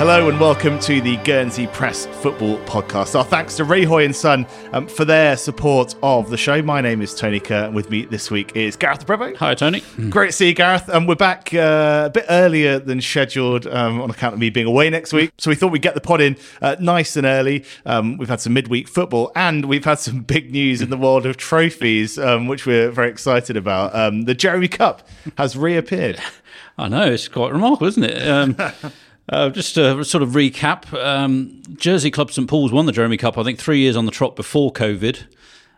Hello and welcome to the Guernsey Press Football Podcast. Our thanks to Rihoy and Son for their support of the show. My name is Tony Kerr and with me this week is Gareth Prevost. Hi, Tony. Great to see you, Gareth. We're back a bit earlier than scheduled on account of me being away next week. So we thought we'd get the pod in nice and early. We've had some midweek football and we've had some big news in the world of trophies, which we're very excited about. The Jeremy Cup has reappeared. I know, it's quite remarkable, isn't it? Just to sort of recap, Jersey club St Paul's won the Jeremy Cup, I think 3 years on the trot before COVID.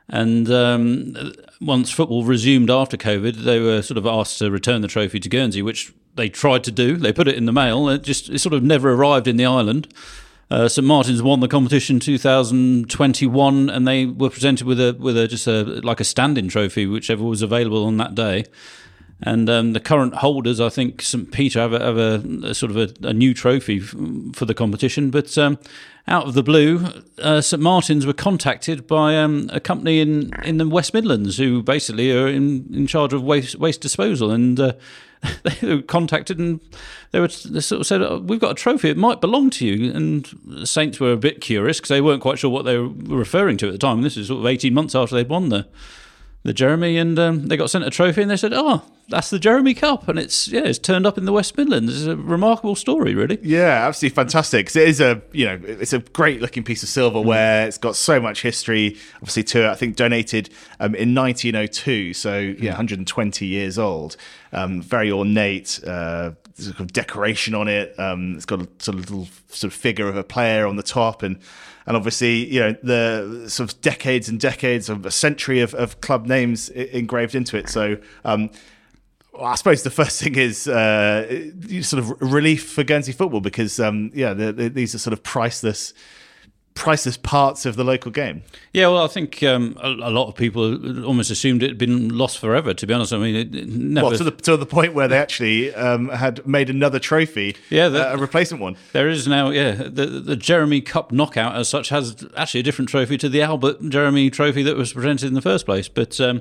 And once football resumed after COVID, they were sort of asked to return the trophy to Guernsey, which they tried to do. They put it in the mail. It sort of never arrived in the island. St Martin's won the competition 2021 and they were presented with a stand-in trophy, whichever was available on that day. And the current holders, I think St Peter have a sort of a new trophy for the competition. But out of the blue, St Martin's were contacted by a company in the West Midlands who basically are in charge of waste disposal. And they were contacted and they sort of said, "Oh, we've got a trophy, it might belong to you." And the Saints were a bit curious because they weren't quite sure what they were referring to at the time. This is sort of 18 months after they'd won the Jeremy, and they got sent a trophy and they said, "Oh, that's the Jeremy Cup," and it's turned up in the West Midlands. It's a remarkable story, really. Yeah, absolutely fantastic. Cause it is it's a great looking piece of silverware. It's got so much history, obviously, to it. I think donated in 1902, so 120 years old. Very ornate sort of decoration on it. It's got a little figure of a player on the top, and obviously, you know, the sort of decades and decades of a century of club names engraved into it. So I suppose the first thing is sort of relief for Guernsey football because, these are sort of priceless parts of the local game. Yeah, well, I think a lot of people almost assumed it had been lost forever, to be honest. I mean, it never... Well, to the point where they actually had made another trophy, a replacement one. There is now, the Jeremy Cup knockout as such has actually a different trophy to the Albert Jeremy trophy that was presented in the first place. But, so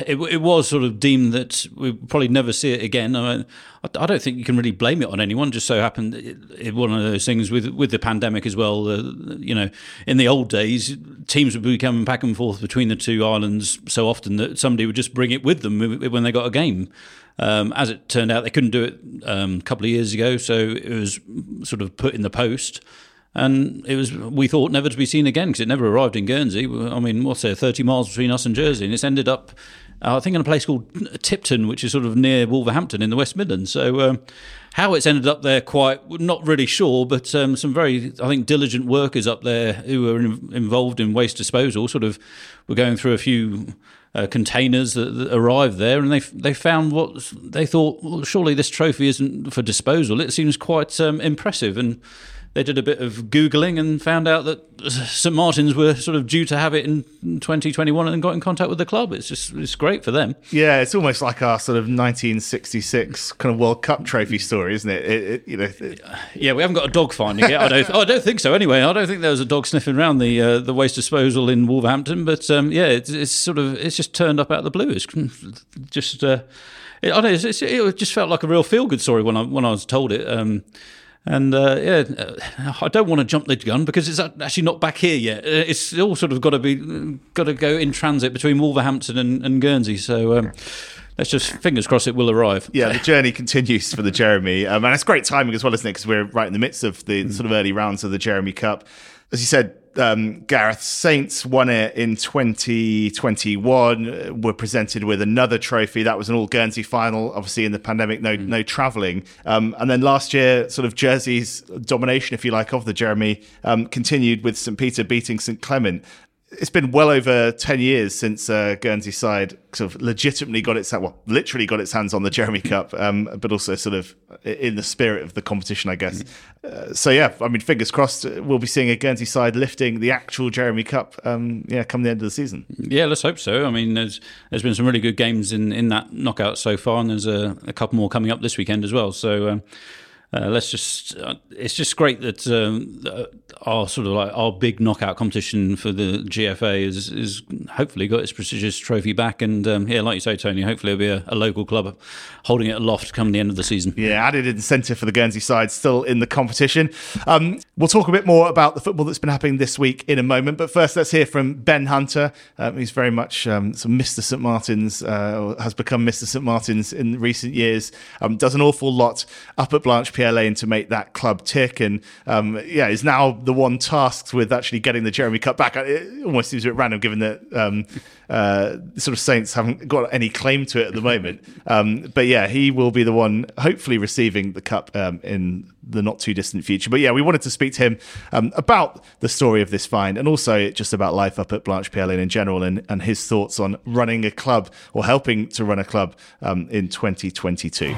it was sort of deemed that we'll probably never see it again. I mean, I don't think you can really blame it on anyone. Just so happened it one of those things with the pandemic as well. In the old days, teams would be coming back and forth between the two islands so often that somebody would just bring it with them when they got a game. As it turned out, they couldn't do it a couple of years ago, so it was sort of put in the post. And it was, we thought, never to be seen again because it never arrived in Guernsey. I mean, 30 miles between us and Jersey, and it's ended up, I think, in a place called Tipton, which is sort of near Wolverhampton in the West Midlands. So how it's ended up there, not really sure, but some very, I think, diligent workers up there who were involved in waste disposal sort of were going through a few containers that arrived there, and they found what they thought, well, surely this trophy isn't for disposal. It seems quite impressive, and they did a bit of Googling and found out that St Martin's were sort of due to have it in 2021 and got in contact with the club. It's great for them. Yeah, it's almost like our sort of 1966 kind of World Cup trophy story, isn't it? Yeah, we haven't got a dog finding yet. I don't think so anyway. I don't think there was a dog sniffing around the waste disposal in Wolverhampton. But it's just turned up out of the blue. It's just, it just felt like a real feel-good story when I was told it. And I don't want to jump the gun because it's actually not back here yet. It's still sort of got to go in transit between Wolverhampton and Guernsey. So let's just fingers crossed it will arrive. Yeah, the journey continues for the Jeremy, and it's great timing as well, isn't it? Because we're right in the midst of the sort of early rounds of the Jeremy Cup, as you said. Gareth, Saints won it in 2021, were presented with another trophy. That was an all Guernsey final, obviously in the pandemic, no travelling. And then last year, sort of Jersey's domination, if you like, of the Jeremy continued with St Peter beating St Clement. It's been well over 10 years since Guernsey side sort of legitimately literally got its hands on the Jeremy Cup, but also sort of in the spirit of the competition, I guess. Fingers crossed, we'll be seeing a Guernsey side lifting the actual Jeremy Cup come the end of the season. Yeah, let's hope so. I mean, there's been some really good games in that knockout so far, and there's a couple more coming up this weekend as well. So It's just great that our sort of like our big knockout competition for the GFA is hopefully got its prestigious trophy back. And yeah, like you say, Tony, hopefully it'll be a local club holding it aloft come the end of the season. Yeah, added incentive for the Guernsey side still in the competition. We'll talk a bit more about the football that's been happening this week in a moment. But first, let's hear from Ben Hunter. He's very much Mr. St Martin's, has become Mr. St Martin's in recent years. Does an awful lot up at Blanche Pierre Lane to make that club tick, and is now the one tasked with actually getting the Jeremy Cup back. It almost seems a bit random given that sort of Saints haven't got any claim to it at the moment, but yeah, he will be the one hopefully receiving the Cup in the not too distant future. But yeah, we wanted to speak to him about the story of this find and also just about life up at Blanche Pierre Lane in general, and his thoughts on running a club or helping to run a club in 2022.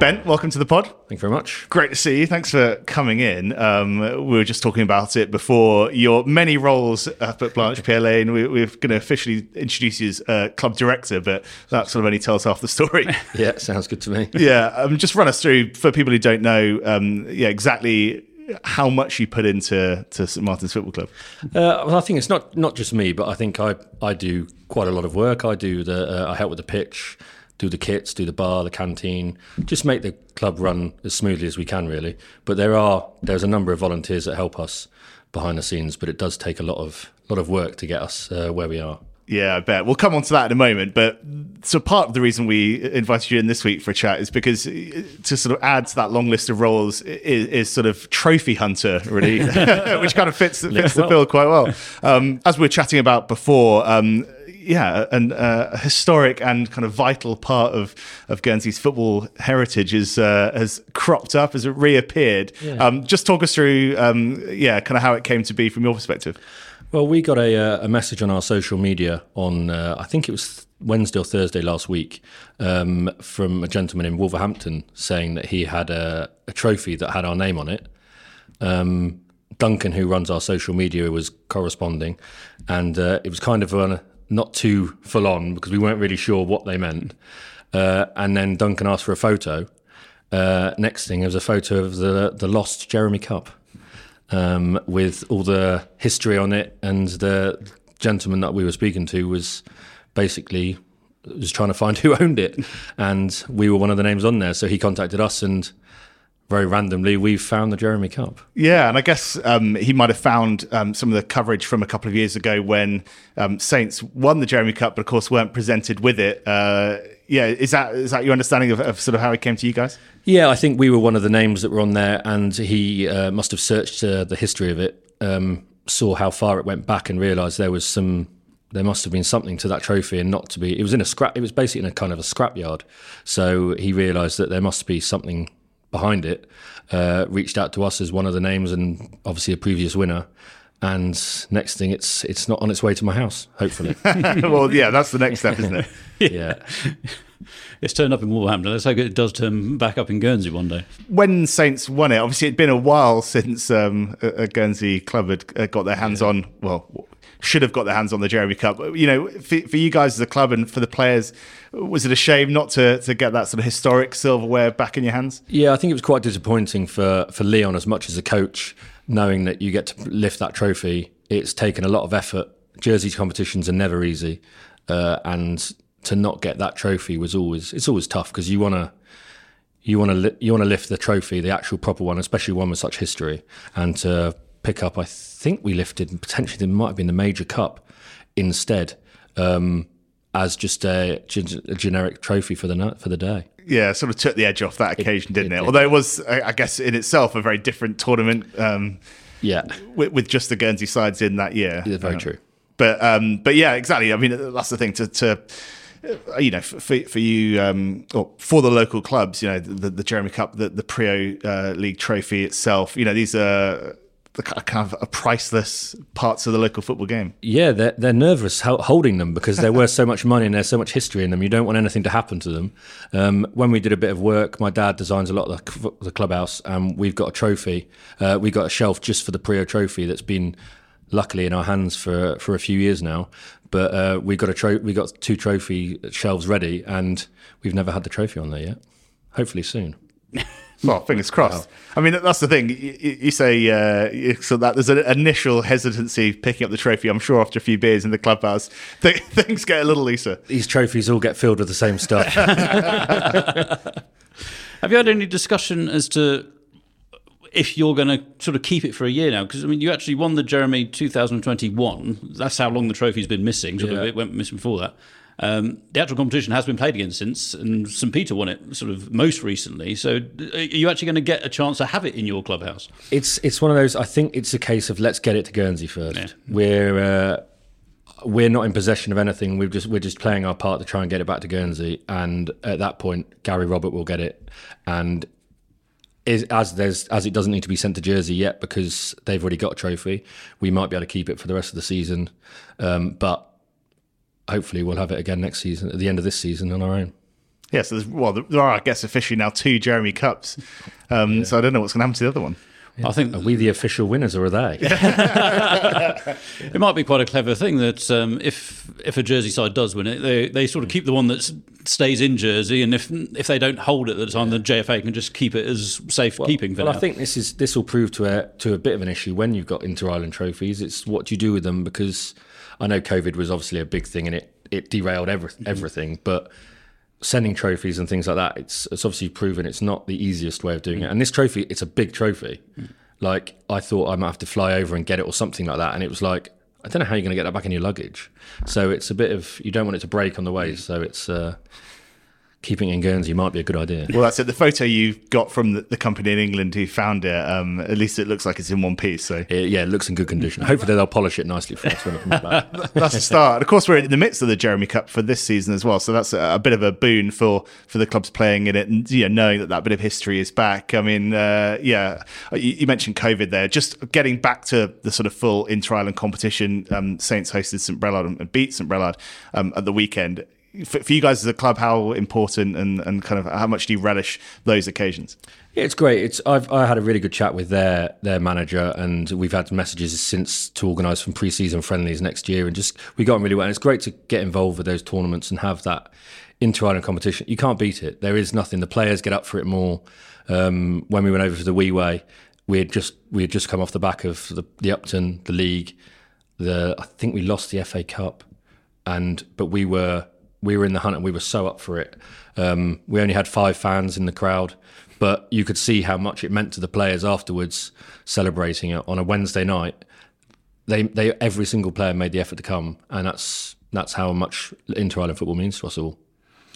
Ben, welcome to the pod. Thank you very much. Great to see you. Thanks for coming in. We were just talking about it before. Your many roles up at Blanche Pierre Lane. We're going to officially introduce you as club director, but that sort of only tells half the story. Yeah, sounds good to me. Yeah, just run us through, for people who don't know, exactly how much you put into St Martin's Football Club. Well, I think it's not just me, but I think I do quite a lot of work. I do I help with the pitch, do the kits, do the bar, the canteen, just make the club run as smoothly as we can, really. But there's a number of volunteers that help us behind the scenes, but it does take a lot of work to get us where we are. Yeah, I bet. We'll come on to that in a moment. But so part of the reason we invited you in this week for a chat is because to sort of add to that long list of roles is sort of trophy hunter, really, which kind of fits the bill quite well. As we were chatting about before, a historic and kind of vital part of Guernsey's football heritage has cropped up, has reappeared. Yeah. Just talk us through, kind of how it came to be from your perspective. Well, we got a message on our social media on, I think it was Wednesday or Thursday last week, from a gentleman in Wolverhampton saying that he had a trophy that had our name on it. Duncan, who runs our social media, was corresponding, and it was kind of not too full on because we weren't really sure what they meant. And then Duncan asked for a photo. Next thing, there was a photo of the lost Jeremy Cup with all the history on it. And the gentleman that we were speaking to was basically just trying to find who owned it. And we were one of the names on there. So he contacted us, and very randomly, we've found the Jeremy Cup. Yeah, and I guess he might have found some of the coverage from a couple of years ago when Saints won the Jeremy Cup, but of course weren't presented with it. Is that your understanding of sort of how it came to you guys? Yeah, I think we were one of the names that were on there, and he must have searched the history of it, saw how far it went back, and realised there must have been something to that trophy, and not to be. It was in a scrap. It was basically in a kind of a scrapyard, so he realised that there must be something behind it, reached out to us as one of the names and obviously a previous winner. And next thing, it's not on its way to my house, hopefully. Well, yeah, that's the next step, isn't it? Yeah. It's turned up in Wolverhampton. Let's hope it does turn back up in Guernsey one day. When Saints won it, obviously it'd been a while since a Guernsey club had got their hands on, well, should have got their hands on the Jeremy Cup. You know, for you guys as a club and for the players, was it a shame not to get that sort of historic silverware back in your hands? Yeah, I think it was quite disappointing for Leon as much as a coach, knowing that you get to lift that trophy. It's taken a lot of effort. Jersey competitions are never easy. And to not get that trophy it's always tough, because you want to lift the trophy, the actual proper one, especially one with such history. And to pick up, I think we lifted, potentially it might have been the Major Cup instead, as just a generic trophy for the day. Yeah, sort of took the edge off that occasion, didn't it? Although it was, I guess, in itself a very different tournament. With just the Guernsey sides in that year. Yeah, very true. But yeah, exactly. I mean, that's the thing to for you, or for the local clubs, you know, the Jeremy Cup, the Preo League trophy itself. You know, these are the kind of priceless parts of the local football game. Yeah, they're nervous holding them because they're worth so much money and there's so much history in them. You don't want anything to happen to them. When we did a bit of work, my dad designs a lot of the clubhouse, and we've got a trophy. We've got a shelf just for the Preo trophy that's been luckily in our hands for a few years now. But we got two trophy shelves ready, and we've never had the trophy on there yet. Hopefully soon. Well, fingers crossed. Wow. I mean, that's the thing. You say so that there's an initial hesitancy picking up the trophy. I'm sure after a few beers in the clubhouse, things get a little looser. These trophies all get filled with the same stuff. Have you had any discussion as to if you're going to sort of keep it for a year now? Because, I mean, you actually won the Jeremy 2021. That's how long the trophy's been missing. Sort of, it went missing before that. The actual competition has been played again since, and St Peter won it sort of most recently. So are you actually going to get a chance to have it in your clubhouse? It's one of those, I think it's a case of let's get it to Guernsey first. Yeah. We're not in possession of anything. We're just playing our part to try and get it back to Guernsey. And at that point, Gary Robert will get it. And as it doesn't need to be sent to Jersey yet because they've already got a trophy, we might be able to keep it for the rest of the season. But hopefully we'll have it again next season, at the end of this season, on our own. Yeah, so there are, I guess, officially now 2 Jeremy Cups. So I don't know what's going to happen to the other one. Yeah. I think, are we the official winners or are they? It might be quite a clever thing that if a Jersey side does win it, they sort of keep the one that stays in Jersey, and if they don't hold it at the time, the JFA can just keep it as safekeeping. Well, I think this will prove to a bit of an issue when you've got inter-island trophies. It's what do you do with them, because I know COVID was obviously a big thing and it derailed everything, but sending trophies and things like that, it's obviously proven it's not the easiest way of doing it. And this trophy, it's a big trophy. Like, I thought I might have to fly over and get it or something like that. And it was like, I don't know how you're going to get that back in your luggage. So it's a bit of, you don't want it to break on the way. So it's... keeping it in Guernsey might be a good idea. Well, that's it. The photo you got from the company in England who found it, at least it looks like it's in one piece. So it looks in good condition. Hopefully they'll polish it nicely for us when it comes back. That's a start. Of course, we're in the midst of the Jeremy Cup for this season as well, so that's a bit of a boon for the clubs playing in it, and knowing that bit of history is back. I mean, you mentioned COVID there. Just getting back to the sort of full inter-island competition, Saints hosted St Brellard and beat St Brellard at the weekend. For you guys as a club, how important and kind of how much do you relish those occasions? Yeah, it's great. I had a really good chat with their manager, and we've had messages since to organise some pre-season friendlies next year, and just we got on really well. And it's great to get involved with those tournaments and have that inter-island competition. You can't beat it. There is nothing. The players get up for it more. When we went over to the Wee Way, we had just come off the back of the Upton, the league. I think we lost the FA Cup, but we were in the hunt and we were so up for it. We only had 5 fans in the crowd, but you could see how much it meant to the players afterwards, celebrating it on a Wednesday night. They every single player made the effort to come, and that's how much inter-island football means to us all.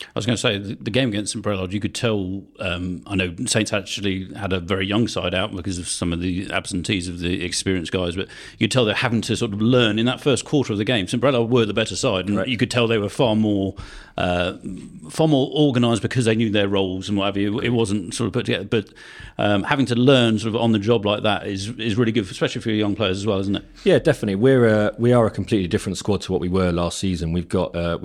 I was going to say, the game against St Brellard, you could tell, I know Saints actually had a very young side out because of some of the absentees of the experienced guys, but you could tell they're having to sort of learn in that first quarter of the game. St Brellard were the better side, and you could tell they were far more organised because they knew their roles and what have you. It wasn't sort of put together, but having to learn sort of on the job like that is really good, especially for young players as well, isn't it? Yeah, definitely. We are a completely different squad to what we were last season. We've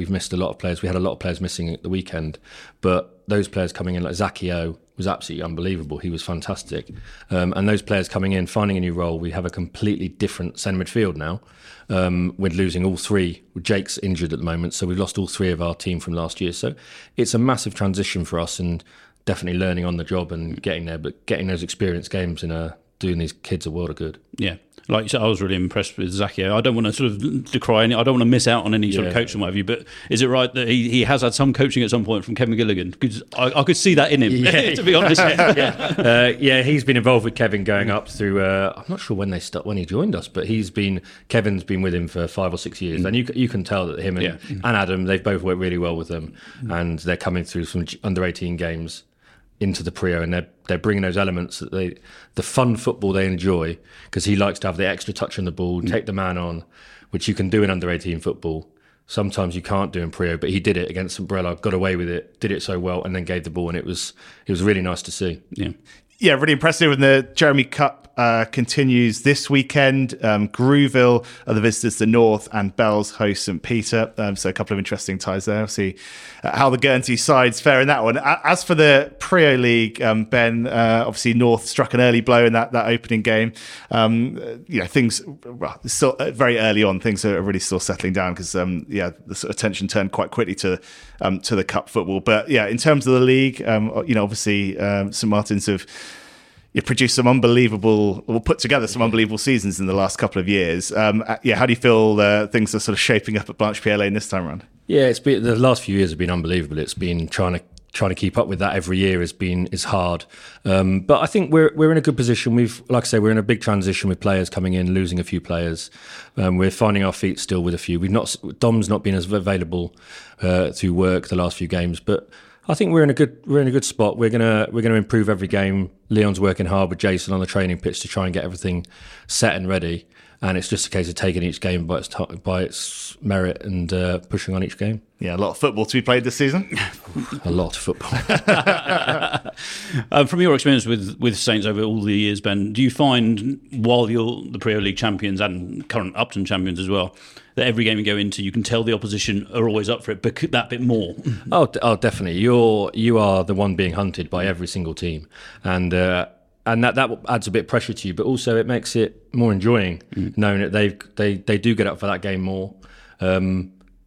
missed a lot of players. We had a lot of players missing the weekend, but those players coming in, like Zaccio, was absolutely unbelievable. He was fantastic, and those players coming in, finding a new role. We have a completely different centre midfield now. We're losing all 3. Jake's injured at the moment, so we've lost all 3 of our team from last year, so it's a massive transition for us, and definitely learning on the job and getting there, but getting those experienced games in doing these kids a world of good. Yeah, like you said, I was really impressed with Zacchio. I don't want to sort of decry any, I don't want to miss out on any sort of coaching, what have you, but is it right that he has had some coaching at some point from Kevin Gilligan? Because I could see that in him, to be honest. He's been involved with Kevin going up through, I'm not sure when he joined us, but Kevin's been with him for 5 or 6 years, and you can tell that him and Adam, they've both worked really well with them, and they're coming through some under-18 games into the Prio, and they're bringing those elements that the fun football they enjoy, because he likes to have the extra touch on the ball, take the man on, which you can do in under-18 football. Sometimes you can't do in Prio, but he did it against St Brellard, got away with it, did it so well, and then gave the ball, and it was really nice to see. Yeah, really impressive in the Jeremy Cup continues this weekend. Grooville are the visitors to North, and Bells host St Peter. So a couple of interesting ties there. We'll see how the Guernsey sides fare in that one. As for the Preo League, Ben, obviously North struck an early blow in that opening game. Still very early on, things are really still settling down because the sort of attention turned quite quickly to the cup football. But yeah, in terms of the league, St Martin's have produced some unbelievable, or put together some unbelievable seasons in the last couple of years. How do you feel things are sort of shaping up at Blanche Pierre Lane this time around? Yeah, it's been, the last few years have been unbelievable. It's been trying to keep up with that every year is hard. But I think we're in a good position. We're in a big transition with players coming in, losing a few players. We're finding our feet still with a few. Dom's not been as available through work the last few games, but I think we're in a good spot. We're gonna improve every game. Leon's working hard with Jason on the training pitch to try and get everything set and ready. And it's just a case of taking each game by its merit and pushing on each game. Yeah, a lot of football to be played this season. A lot of football. From your experience with Saints over all the years, Ben, do you find while you're the Premier League champions and current Upton champions as well, that every game you go into, you can tell the opposition are always up for it, but that bit more? Oh, definitely. You are the one being hunted by every single team. And that adds a bit of pressure to you, but also it makes it more enjoying, knowing that they do get up for that game more.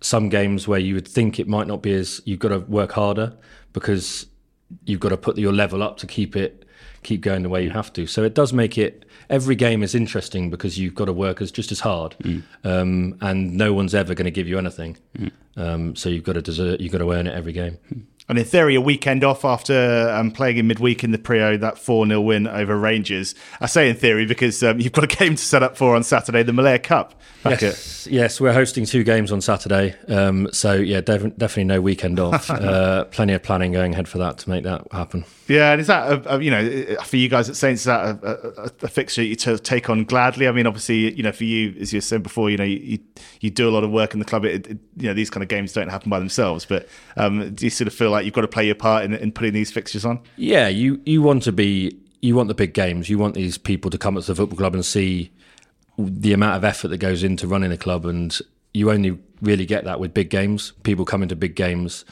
Some games where you would think it might not be as, you've got to work harder because you've got to put your level up to keep going the way you have to. So it does make it, every game is interesting because you've got to work just as hard, and no one's ever going to give you anything. So you've got to earn it every game. And in theory, a weekend off after playing in midweek in the Preo, that 4-0 win over Rangers. I say in theory because you've got a game to set up for on Saturday, the Malaya Cup. Yes, we're hosting two games on Saturday. Definitely no weekend off. Plenty of planning going ahead for that to make that happen. Yeah, and is that, for you guys at Saints, is that a fixture you take on gladly? I mean, obviously, for you, as you said before, you do a lot of work in the club. These kind of games don't happen by themselves, but do you sort of feel like you've got to play your part in putting these fixtures on? Yeah, you want the big games. You want these people to come up to the football club and see the amount of effort that goes into running the club, and you only really get that with big games. People coming to big games,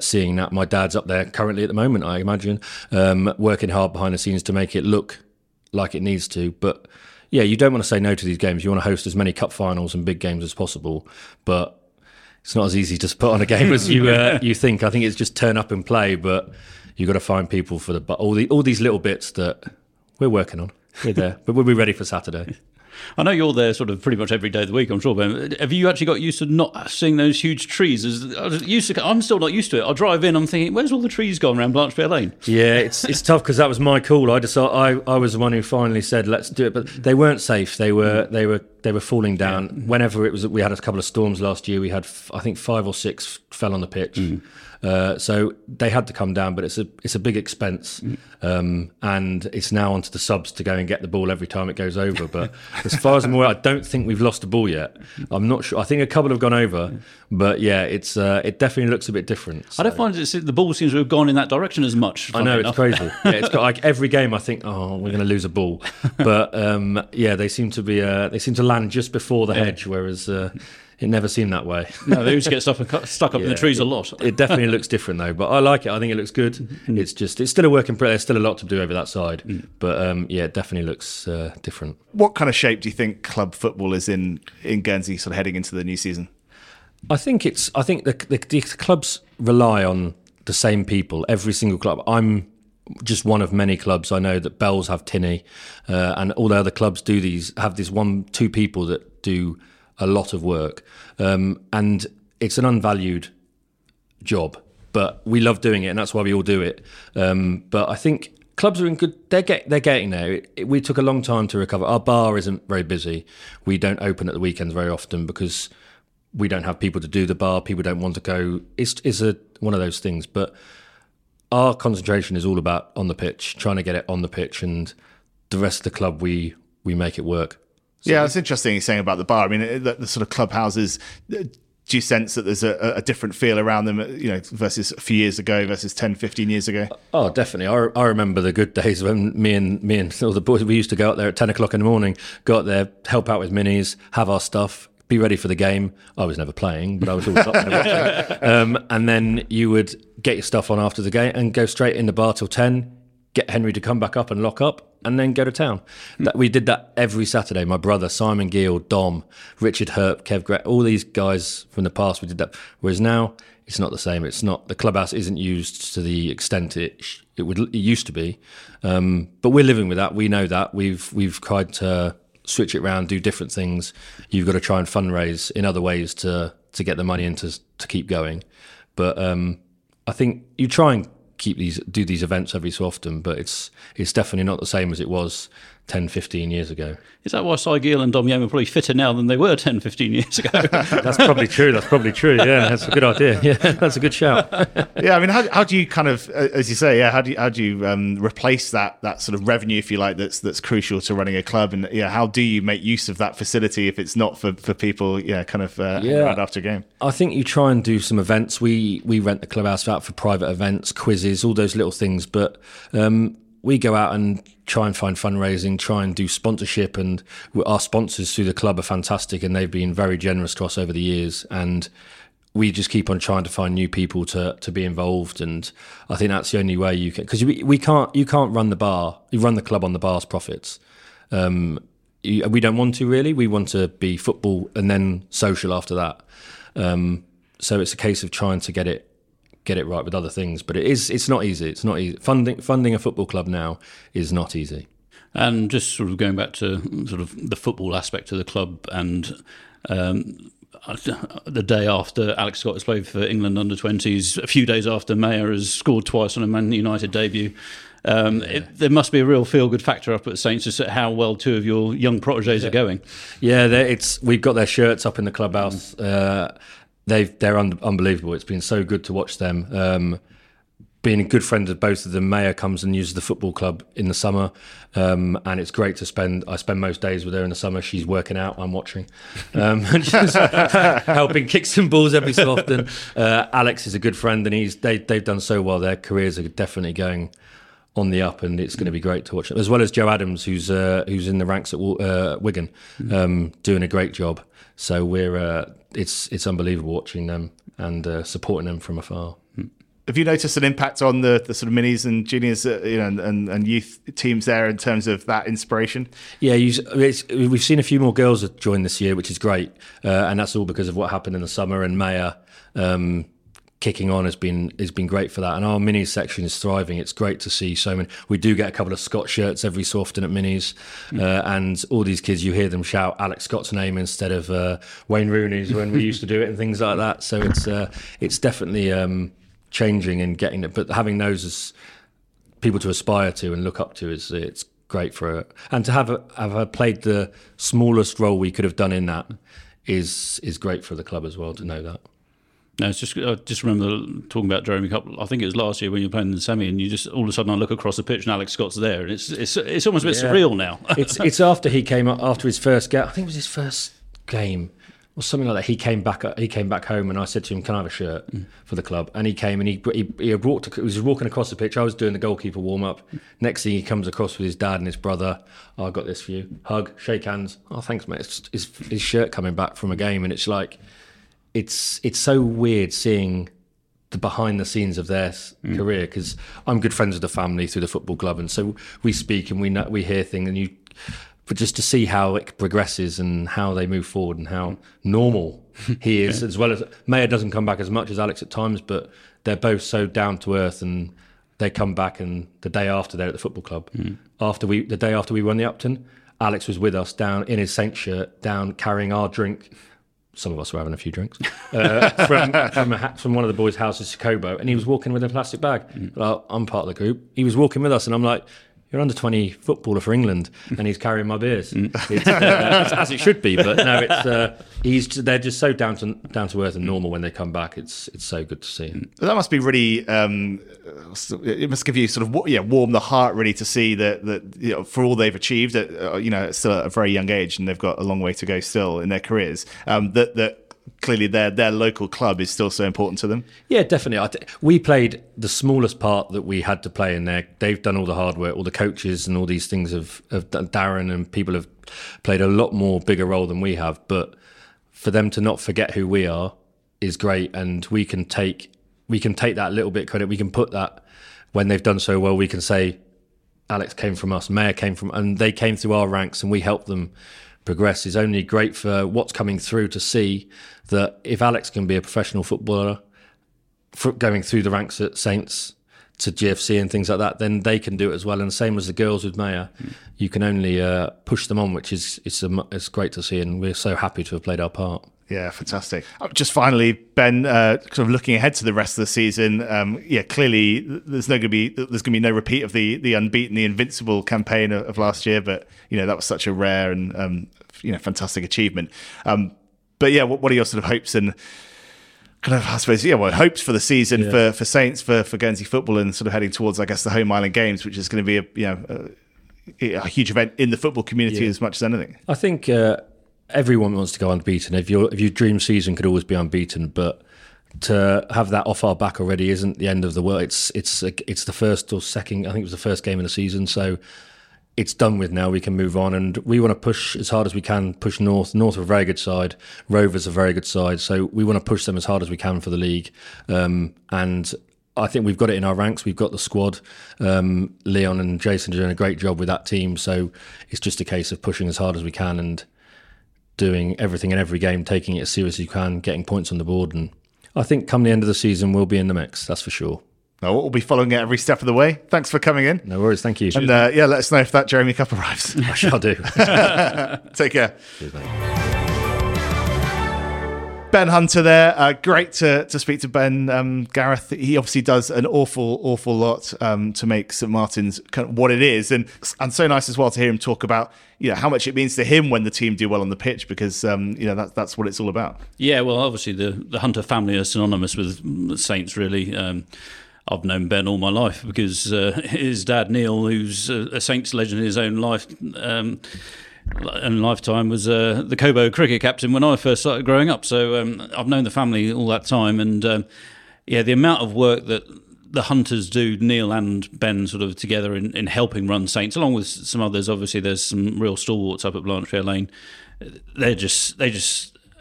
seeing that. My dad's up there currently at the moment, I imagine, working hard behind the scenes to make it look like it needs to. But yeah, you don't want to say no to these games. You want to host as many cup finals and big games as possible, but it's not as easy to put on a game as you think. I think it's just turn up and play, but you've got to find people for all these little bits that we're working on. We're there, but we'll be ready for Saturday. I know you're there sort of pretty much every day of the week, I'm sure, Ben. Have you actually got used to not seeing those huge trees? I'm still not used to it. I drive in, I'm thinking, where's all the trees gone around Blanche Pierre Lane? Yeah, it's tough because that was my call. I was the one who finally said, let's do it. But they weren't safe. They were falling down. Yeah. Whenever it was, we had a couple of storms last year. We had, I think, 5 or 6 fell on the pitch. So they had to come down, but it's a big expense, and it's now onto the subs to go and get the ball every time it goes over. But as far as I'm aware, I don't think we've lost the ball yet. I'm not sure. I think a couple have gone over, but yeah, it's it definitely looks a bit different. So I don't find the ball seems to have gone in that direction as much. I know it's crazy. Yeah, it's got, like, every game I think, oh, we're going to lose a ball, but they seem to be they seem to land just before the hedge, whereas. It never seemed that way. No, they used to get stuck up in the trees a lot. It definitely looks different though, but I like it. I think it looks good. It's still a work in progress. There's still a lot to do over that side, but it definitely looks different. What kind of shape do you think club football is in Guernsey, sort of heading into the new season? I think the clubs rely on the same people. Every single club. I'm just one of many clubs. I know that Bells have Tinney, and all the other clubs do these. Have this 1-2 people that do a lot of work, and it's an unvalued job, but we love doing it, and that's why we all do it. But I think clubs are in good. They're getting there. We took a long time to recover. Our bar isn't very busy. We don't open at the weekends very often because we don't have people to do the bar. People don't want to go. It's one of those things. But our concentration is all about on the pitch, trying to get it on the pitch, and the rest of the club we make it work. So yeah, it's interesting you're saying about the bar. I mean, the sort of clubhouses do you sense that there's a different feel around them, you know, versus a few years ago, versus 10, 15 years ago? Oh, definitely. I remember the good days when me and all the boys, we used to go out there at 10 o'clock in the morning, go out there, help out with minis, have our stuff, be ready for the game. I was never playing, but I was always up there watching. And then you would get your stuff on after the game and go straight in the bar till 10, get Henry to come back up and lock up, and then go to town. That, we did that every Saturday. My brother, Simon Gill, Dom, Richard Herp, Kev Gret, all these guys from the past, we did that. Whereas now, it's not the same. It's not, the clubhouse isn't used to the extent it used to be. But we're living with that. We know that. We've tried to switch it around, do different things. You've got to try and fundraise in other ways to get the money and to keep going. But I think you try and do these events every so often, but it's definitely not the same as it was 10, 15 years ago. Is that why Cy Gill and Dom Yam are probably fitter now than they were 10, 15 years ago? That's probably true. Yeah, that's a good idea. Yeah, that's a good shout. Yeah, I mean, how do you kind of, as you say, yeah, how do you replace that sort of revenue, if you like, that's crucial to running a club, and yeah, how do you make use of that facility if it's not for people, yeah, kind of right after a game? I think you try and do some events. We rent the clubhouse out for private events, quizzes, all those little things, but we go out and try and find fundraising, try and do sponsorship, and our sponsors through the club are fantastic, and they've been very generous to us over the years, and we just keep on trying to find new people to be involved. And I think that's the only way you can, because you can't run the bar, you run the club on the bar's profits. We don't want to, really. We want to be football and then social after that. So it's a case of trying to get it right with other things, but it's not easy. It's not easy. Funding a football club now is not easy. And just sort of going back to sort of the football aspect of the club, and the day after Alex Scott has played for England under-20s, a few days after Maya has scored twice on a Man United debut, there must be a real feel-good factor up at Saints, just at how well two of your young protégés are going. Yeah, we've got their shirts up in the clubhouse. They're unbelievable. It's been so good to watch them. Being a good friend of both of them, Maya comes and uses the football club in the summer, and it's great to spend. I spend most days with her in the summer. She's working out, I'm watching, and she's helping kick some balls every so often. Alex is a good friend, and they've done so well. Their careers are definitely going on the up, and it's going to be great to watch them. As well as Joe Adams, who's in the ranks at Wigan, doing a great job. So we're it's unbelievable watching them and supporting them from afar. Have you noticed an impact on the sort of minis and juniors, and youth teams there in terms of that inspiration? Yeah, we've seen a few more girls join this year, which is great, and that's all because of what happened in the summer. And Maya kicking on has been great for that. And our minis section is thriving. It's great to see so many. We do get a couple of Scott shirts every so often at minis, and all these kids, you hear them shout Alex Scott's name instead of Wayne Rooney's when we used to do it and things like that. So it's definitely changing and getting it, but having those as people to aspire to and look up to it's great for her. And to have her played the smallest role we could have done in that is great for the club as well, to know that. No, it's just, I just remember talking about Jeremy Cup. I think it was last year when you were playing in the semi, and you just all of a sudden I look across the pitch and Alex Scott's there, and it's almost a bit surreal now. it's after he came up after his first game. I think it was his first game or something like that. He came back home, and I said to him, "Can I have a shirt for the club?" And he came and he walked. He was walking across the pitch. I was doing the goalkeeper warm up. Next thing, he comes across with his dad and his brother. Oh, I got this for you. Hug, shake hands. Oh, thanks, mate. It's his shirt coming back from a game, and it's like. It's so weird seeing the behind the scenes of their career, because I'm good friends with the family through the football club, and so we speak and we hear things, but just to see how it progresses and how they move forward and how normal he is, as well as Maya doesn't come back as much as Alex at times, but they're both so down to earth, and they come back, and the day after they're at the football club. The day after we won the Upton, Alex was with us down in his Saint shirt, down carrying our drink. Some of us were having a few drinks, from one of the boys' houses to Kobo, and he was walking with a plastic bag. Well, I'm part of the group. He was walking with us, and I'm like, you're under-20 footballer for England, and he's carrying my beers. It's, as it should be, but no, it's they're just so down to earth and normal when they come back. It's so good to see. That must be really. It must give you sort of warm the heart really to see that you know, for all they've achieved at still at a very young age, and they've got a long way to go still in their careers. That clearly their local club is still so important to them. Yeah, definitely. We played the smallest part that we had to play in there. They've done all the hard work, all the coaches and all these things have done. Darren and people have played a lot more bigger role than we have, but for them to not forget who we are is great, and we can take that little bit of credit. We can put that, when they've done so well, we can say Alex came from us, Maya came from, and they came through our ranks and we helped them progress. Is only great for what's coming through to see that if Alex can be a professional footballer going through the ranks at Saints to GFC and things like that, then they can do it as well. And the same as the girls with Maya, you can only push them on, which is it's great to see, and we're so happy to have played our part. Yeah, fantastic. Just finally, Ben, sort of looking ahead to the rest of the season, clearly there's going to be no repeat of the unbeaten, the invincible campaign of last year, but that was such a rare and fantastic achievement. But yeah, what are your sort of hopes and hopes for the season for Saints, for Guernsey football, and sort of heading towards, I guess, the home island games, which is going to be a huge event in the football community as much as anything. I think. Everyone wants to go unbeaten. If your dream season could always be unbeaten, but to have that off our back already isn't the end of the world. It's the first or second. I think it was the first game of the season, so it's done with now. We can move on, and we want to push as hard as we can. Push North. North are a very good side. Rovers are a very good side. So we want to push them as hard as we can for the league. And I think we've got it in our ranks. We've got the squad. Leon and Jason are doing a great job with that team. So it's just a case of pushing as hard as we can and doing everything in every game, taking it as seriously as you can, getting points on the board, and I think come the end of the season we'll be in the mix, that's for sure. No, we'll be following it every step of the way. Thanks for coming in. No worries, thank you. And let us know if that Jeremy Cup arrives. I shall do. Take care. Cheers, Ben Hunter there. Great to speak to Ben. Gareth, he obviously does an awful lot to make St Martin's kind of what it is, and so nice as well to hear him talk about how much it means to him when the team do well on the pitch, because that's what it's all about. Yeah, well, obviously the Hunter family are synonymous with Saints, really. I've known Ben all my life because his dad Neil, who's a Saints legend in his own life. And lifetime was the Cobo cricket captain when I first started growing up, so I've known the family all that time, and the amount of work that the Hunters do, Neil and Ben sort of together in helping run Saints, along with some others. Obviously there's some real stalwarts up at Blanche Pierre Lane. They just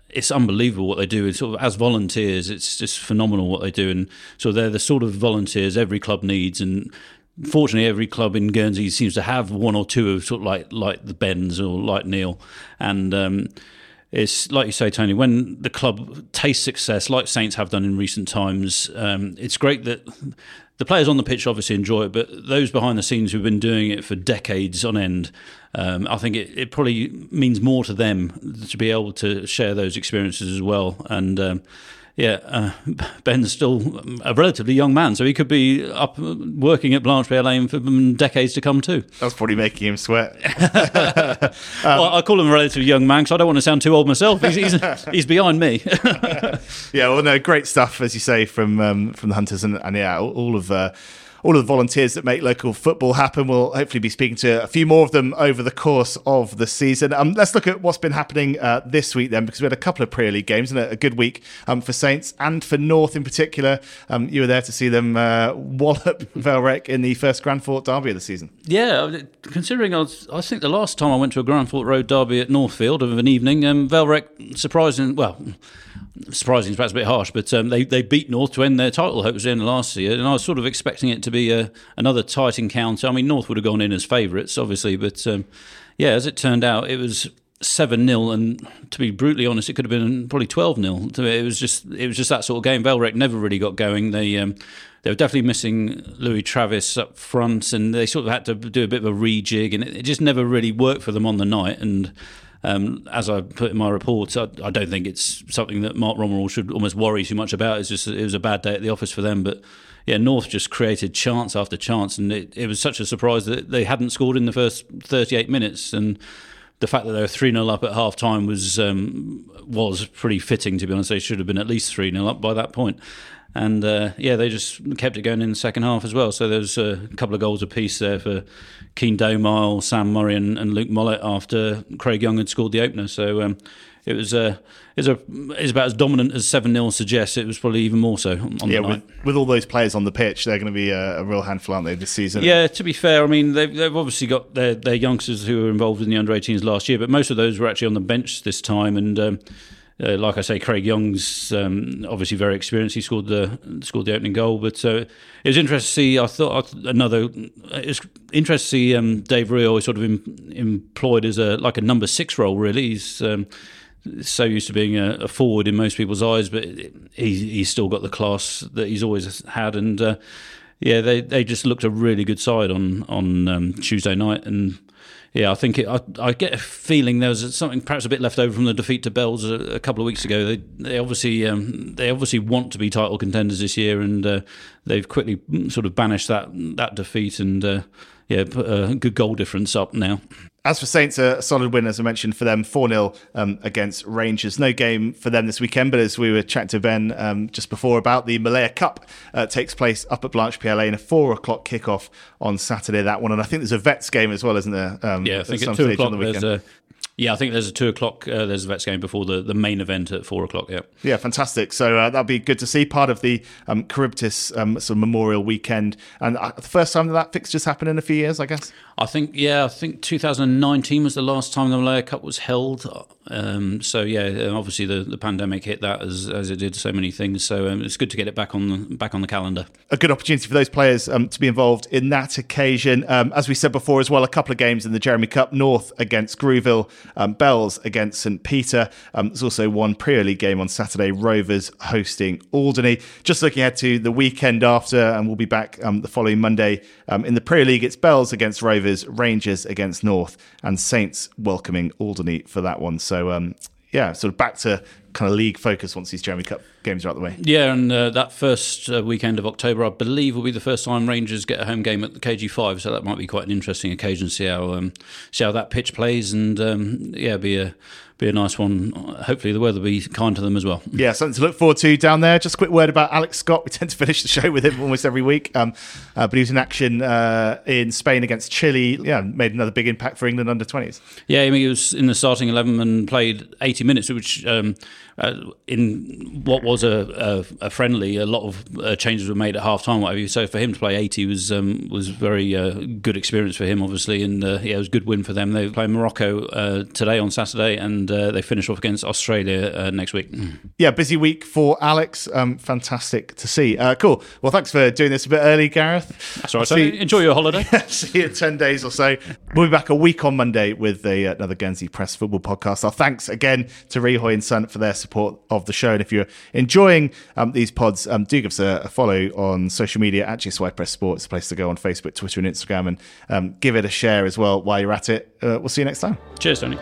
it's unbelievable what they do. It's sort of as volunteers, it's just phenomenal what they do, and so they're the sort of volunteers every club needs, and fortunately, every club in Guernsey seems to have one or two of sort of like the Bens or like Neil. And it's like you say, Tony, when the club tastes success, like Saints have done in recent times, it's great that the players on the pitch obviously enjoy it, but those behind the scenes who've been doing it for decades on end, I think it probably means more to them to be able to share those experiences as well. And Ben's still a relatively young man, so he could be up working at Blanche Pierre Lane for decades to come too. That's probably making him sweat. I call him a relatively young man because I don't want to sound too old myself. He's behind me. Yeah, well, no, great stuff, as you say, from the Hunters and all of the volunteers that make local football happen. We'll hopefully be speaking to a few more of them over the course of the season. Let's look at what's been happening this week then, because we had a couple of Premier League games and a good week for Saints and for North in particular. You were there to see them wallop Velrek in the first Grandfort derby of the season. Yeah, considering I think the last time I went to a Grandfort Road derby at Northfield of an evening, Velrek surprising is perhaps a bit harsh, but they beat North to end their title hopes in last year, and I was sort of expecting it to be another tight encounter. I mean, North would have gone in as favourites, obviously, but as it turned out, it was 7-0, and to be brutally honest, it could have been probably 12-0. It was just that sort of game. Velrek never really got going. They were definitely missing Louis Travis up front, and they sort of had to do a bit of a rejig, and it just never really worked for them on the night. And as I put in my report, I don't think it's something that Mark Romerall should almost worry too much about. It was a bad day at the office for them, but yeah, North just created chance after chance, and it was such a surprise that they hadn't scored in the first 38 minutes, and the fact that they were 3-0 up at half time was pretty fitting, to be honest. They should have been at least 3-0 up by that point. And they just kept it going in the second half as well. So there's a couple of goals apiece there for Keane Domile, Sam Murray and Luke Mollett after Craig Young had scored the opener. So It's about as dominant as 7-0 suggests. It was probably even more so on the night. With all those players on the pitch, they're going to be a real handful, aren't they, this season? Yeah, to be fair, I mean, they've obviously got their youngsters who were involved in the under-18s last year, but most of those were actually on the bench this time. And like I say, Craig Young's obviously very experienced. He scored the opening goal, but it was interesting to see. I thought it's interesting to see Dave Rihoy sort of employed as a number six role. Really, he's so used to being a forward in most people's eyes, but he's still got the class that he's always had. And they just looked a really good side on Tuesday night. And yeah, I think I get a feeling there was something perhaps a bit left over from the defeat to Bells a couple of weeks ago. They obviously want to be title contenders this year, and they've quickly sort of banished that defeat and put a good goal difference up now. As for Saints, a solid win, as I mentioned, for them, 4-0 against Rangers. No game for them this weekend, but as we were chatting to Ben just before about, the Malaya Cup takes place up at Blanche Pierre Lane, a 4:00 kickoff on Saturday, that one. And I think there's a Vets game as well, isn't there? I think at 2:00 on the weekend. I think there's a 2:00, there's a Vets game before the main event at 4:00, yeah. Yeah, fantastic. So that'll be good to see, part of the Charybdis sort of Memorial Weekend. And the first time that fixture's happened in a few years, I guess? I think 2019 was the last time the Malaya Cup was held. Obviously the pandemic hit that as it did so many things. So it's good to get it back on the calendar. A good opportunity for those players to be involved in that occasion. As we said before as well, a couple of games in the Jeremy Cup: North against Grooville, Bells against St Peter. There's also one Premier League game on Saturday, Rovers hosting Alderney. Just looking ahead to the weekend after, and we'll be back the following Monday. In the Premier League, it's Bells against Rovers, Rangers against North, and Saints welcoming Alderney for that one. So, sort of back to kind of league focus once these Jeremy Cup games are out the way. Yeah, and that first weekend of October, I believe, will be the first time Rangers get a home game at the KG5, so that might be quite an interesting occasion to see how that pitch plays, and be a nice one. Hopefully the weather will be kind to them as well. Yeah, something to look forward to down there. Just a quick word about Alex Scott. We tend to finish the show with him almost every week, but he was in action in Spain against Chile. Yeah, made another big impact for England under-20s. Yeah, I mean, he was in the starting 11 and played 80 minutes, which in what was a friendly, a lot of changes were made at half-time, whatever. So for him to play 80 was very good experience for him, obviously, and it was a good win for them. They play Morocco today on Saturday, and they finish off against Australia next week. Yeah, busy week for Alex. Fantastic to see. Cool. Well, thanks for doing this a bit early, Gareth. That's all right. Enjoy your holiday. See you in 10 days or so. We'll be back a week on Monday with another Guernsey Press Football Podcast. Our thanks again to Rihoy and Son for their support of the show. And if you're enjoying these pods, do give us a follow on social media at GSY Press Sports, a place to go on Facebook, Twitter and Instagram, and give it a share as well while you're at it. We'll see you next time. Cheers, Tony.